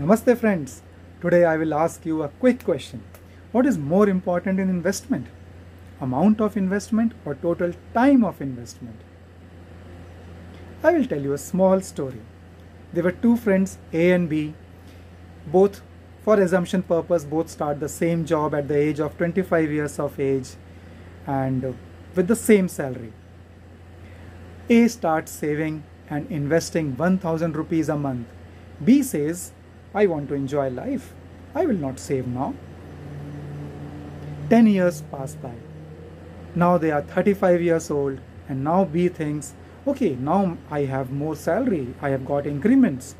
Namaste friends, today I will ask you a quick question. What is more important in investment? Amount of investment or total time of investment? I will tell you a small story. There were two friends A and B. Both, for assumption purpose, both start the same job at the age of 25 years of age and with the same salary. A starts saving and investing 1000 rupees a month. B says, I want to enjoy life. I will not save now. 10 years pass by. Now they are 35 years old and now B thinks, okay, now I have more salary. I have got increments.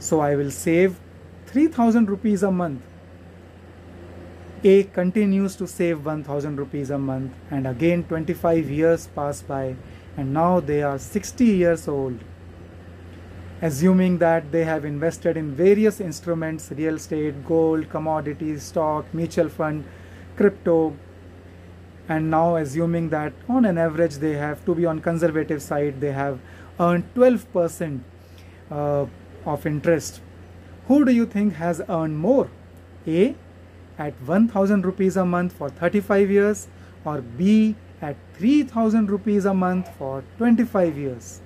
So I will save 3000 rupees a month. A continues to save 1000 rupees a month and again 25 years pass by and now they are 60 years old. Assuming that they have invested in various instruments, real estate, gold, commodities, stock, mutual fund, crypto, and now assuming that on an average they have, to be on conservative side, they have earned 12% of interest. Who do you think has earned more? A at 1000 rupees a month for 35 years or B at 3000 rupees a month for 25 years?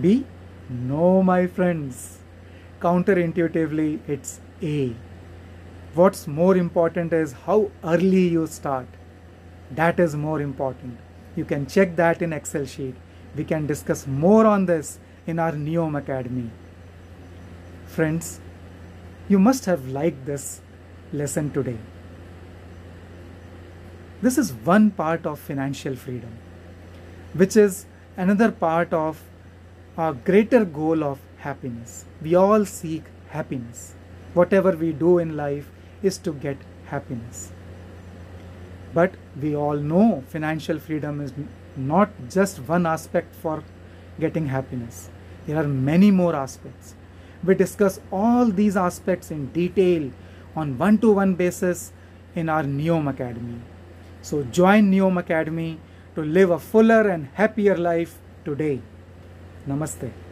B? No, my friends. Counterintuitively, it's A. What's more important is how early you start. That is more important. You can check that in Excel sheet. We can discuss more on this in our NEOM Academy. Friends, you must have liked this lesson today. This is one part of financial freedom, which is another part of our greater goal of happiness. We all seek happiness. Whatever we do in life is to get happiness. But we all know financial freedom is not just one aspect for getting happiness. There are many more aspects. We discuss all these aspects in detail on one-to-one basis in our NEOM Academy. So join NEOM Academy to live a fuller and happier life today. Namaste.